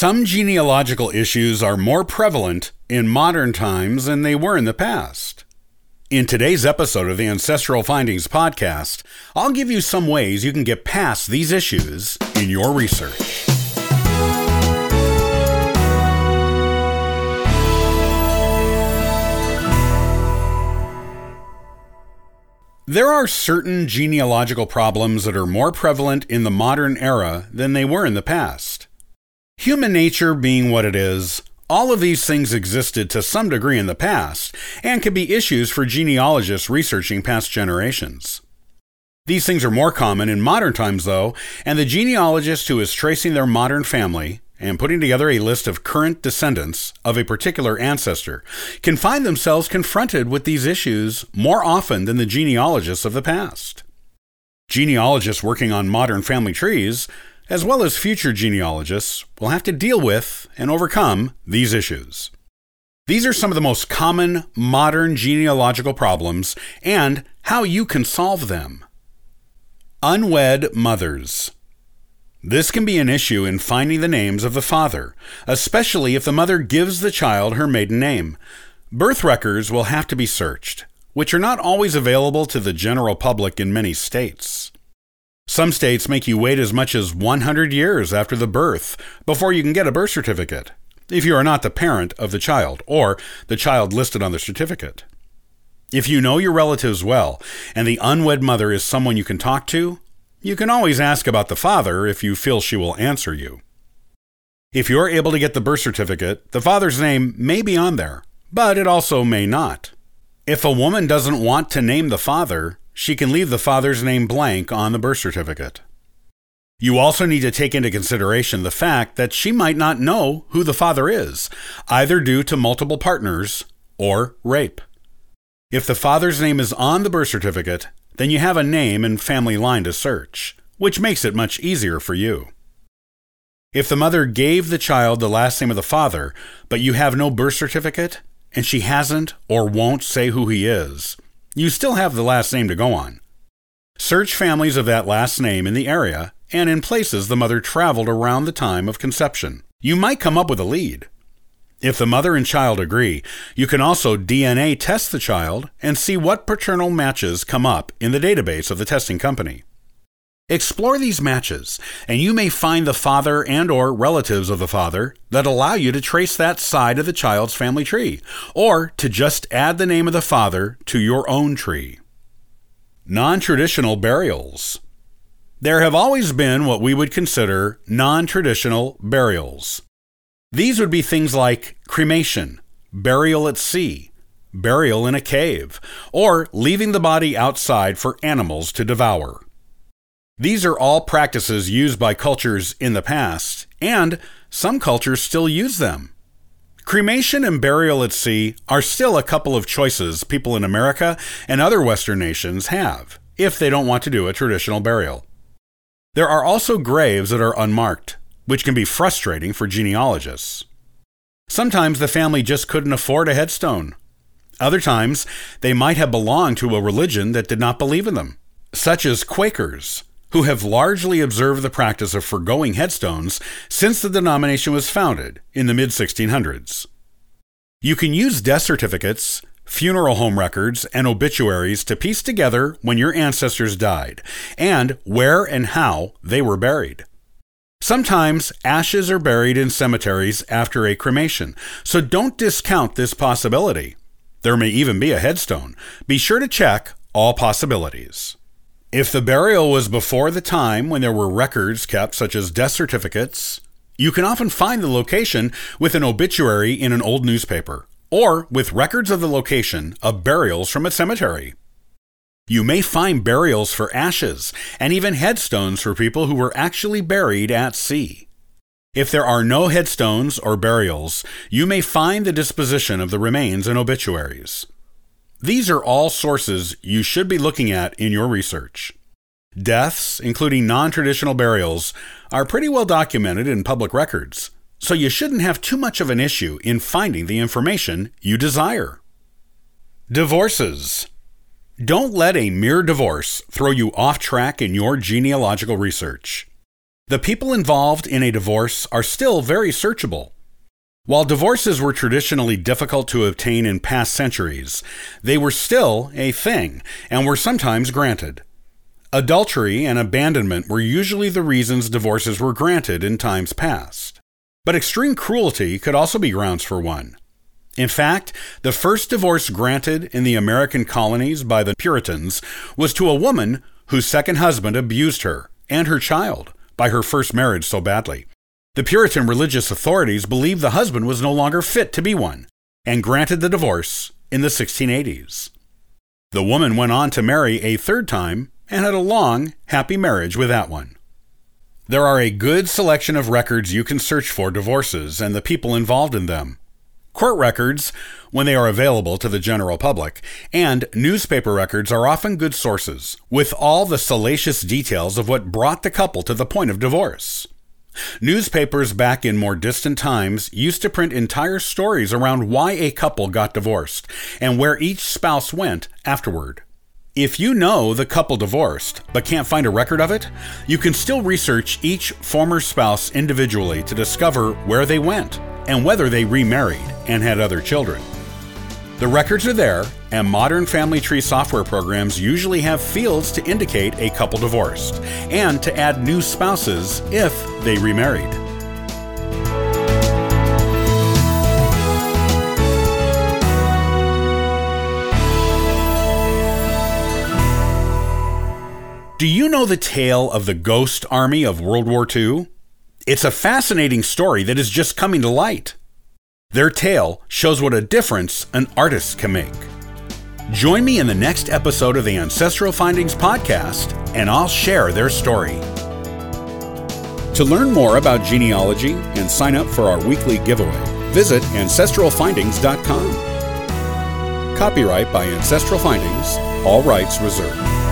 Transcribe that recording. Some genealogical issues are more prevalent in modern times than they were in the past. In today's episode of the Ancestral Findings podcast, I'll give you some ways you can get past these issues in your research. There are certain genealogical problems that are more prevalent in the modern era than they were in the past. Human nature being what it is, all of these things existed to some degree in the past and can be issues for genealogists researching past generations. These things are more common in modern times, though, and the genealogist who is tracing their modern family and putting together a list of current descendants of a particular ancestor can find themselves confronted with these issues more often than the genealogists of the past. Genealogists working on modern family trees, as well as future genealogists, will have to deal with and overcome these issues. These are some of the most common modern genealogical problems and how you can solve them. Unwed mothers. This can be an issue in finding the names of the father, especially if the mother gives the child her maiden name. Birth records will have to be searched, which are not always available to the general public in many states. Some states make you wait as much as 100 years after the birth before you can get a birth certificate, if you are not the parent of the child or the child listed on the certificate. If you know your relatives well and the unwed mother is someone you can talk to, you can always ask about the father if you feel she will answer you. If you are able to get the birth certificate, the father's name may be on there, but it also may not. If a woman doesn't want to name the father, she can leave the father's name blank on the birth certificate. You also need to take into consideration the fact that she might not know who the father is, either due to multiple partners or rape. If the father's name is on the birth certificate, then you have a name and family line to search, which makes it much easier for you. If the mother gave the child the last name of the father, but you have no birth certificate, and she hasn't or won't say who he is, you still have the last name to go on. Search families of that last name in the area and in places the mother traveled around the time of conception. You might come up with a lead. If the mother and child agree, you can also DNA test the child and see what paternal matches come up in the database of the testing company. Explore these matches, and you may find the father and/or relatives of the father that allow you to trace that side of the child's family tree, or to just add the name of the father to your own tree. Non-traditional burials. There have always been what we would consider non-traditional burials. These would be things like cremation, burial at sea, burial in a cave, or leaving the body outside for animals to devour. These are all practices used by cultures in the past, and some cultures still use them. Cremation and burial at sea are still a couple of choices people in America and other Western nations have, if they don't want to do a traditional burial. There are also graves that are unmarked, which can be frustrating for genealogists. Sometimes the family just couldn't afford a headstone. Other times, they might have belonged to a religion that did not believe in them, such as Quakers, who have largely observed the practice of forgoing headstones since the denomination was founded in the mid-1600s. You can use death certificates, funeral home records, and obituaries to piece together when your ancestors died and where and how they were buried. Sometimes ashes are buried in cemeteries after a cremation, so don't discount this possibility. There may even be a headstone. Be sure to check all possibilities. If the burial was before the time when there were records kept, such as death certificates, you can often find the location with an obituary in an old newspaper, or with records of the location of burials from a cemetery. You may find burials for ashes and even headstones for people who were actually buried at sea. If there are no headstones or burials, you may find the disposition of the remains in obituaries. These are all sources you should be looking at in your research. Deaths, including non-traditional burials, are pretty well documented in public records, so you shouldn't have too much of an issue in finding the information you desire. Divorces. Don't let a mere divorce throw you off track in your genealogical research. The people involved in a divorce are still very searchable. While divorces were traditionally difficult to obtain in past centuries, they were still a thing and were sometimes granted. Adultery and abandonment were usually the reasons divorces were granted in times past. But extreme cruelty could also be grounds for one. In fact, the first divorce granted in the American colonies by the Puritans was to a woman whose second husband abused her and her child by her first marriage so badly. The Puritan religious authorities believed the husband was no longer fit to be one and granted the divorce in the 1680s. The woman went on to marry a third time and had a long, happy marriage with that one. There are a good selection of records you can search for divorces and the people involved in them. Court records, when they are available to the general public, and newspaper records are often good sources, with all the salacious details of what brought the couple to the point of divorce. Newspapers back in more distant times used to print entire stories around why a couple got divorced and where each spouse went afterward. If you know the couple divorced, but can't find a record of it, you can still research each former spouse individually to discover where they went and whether they remarried and had other children. The records are there, and modern family tree software programs usually have fields to indicate a couple divorced and to add new spouses if they remarried. Do you know the tale of the Ghost Army of World War II? It's a fascinating story that is just coming to light. Their tale shows what a difference an artist can make. Join me in the next episode of the Ancestral Findings podcast, and I'll share their story. To learn more about genealogy and sign up for our weekly giveaway, visit ancestralfindings.com. Copyright by Ancestral Findings, all rights reserved.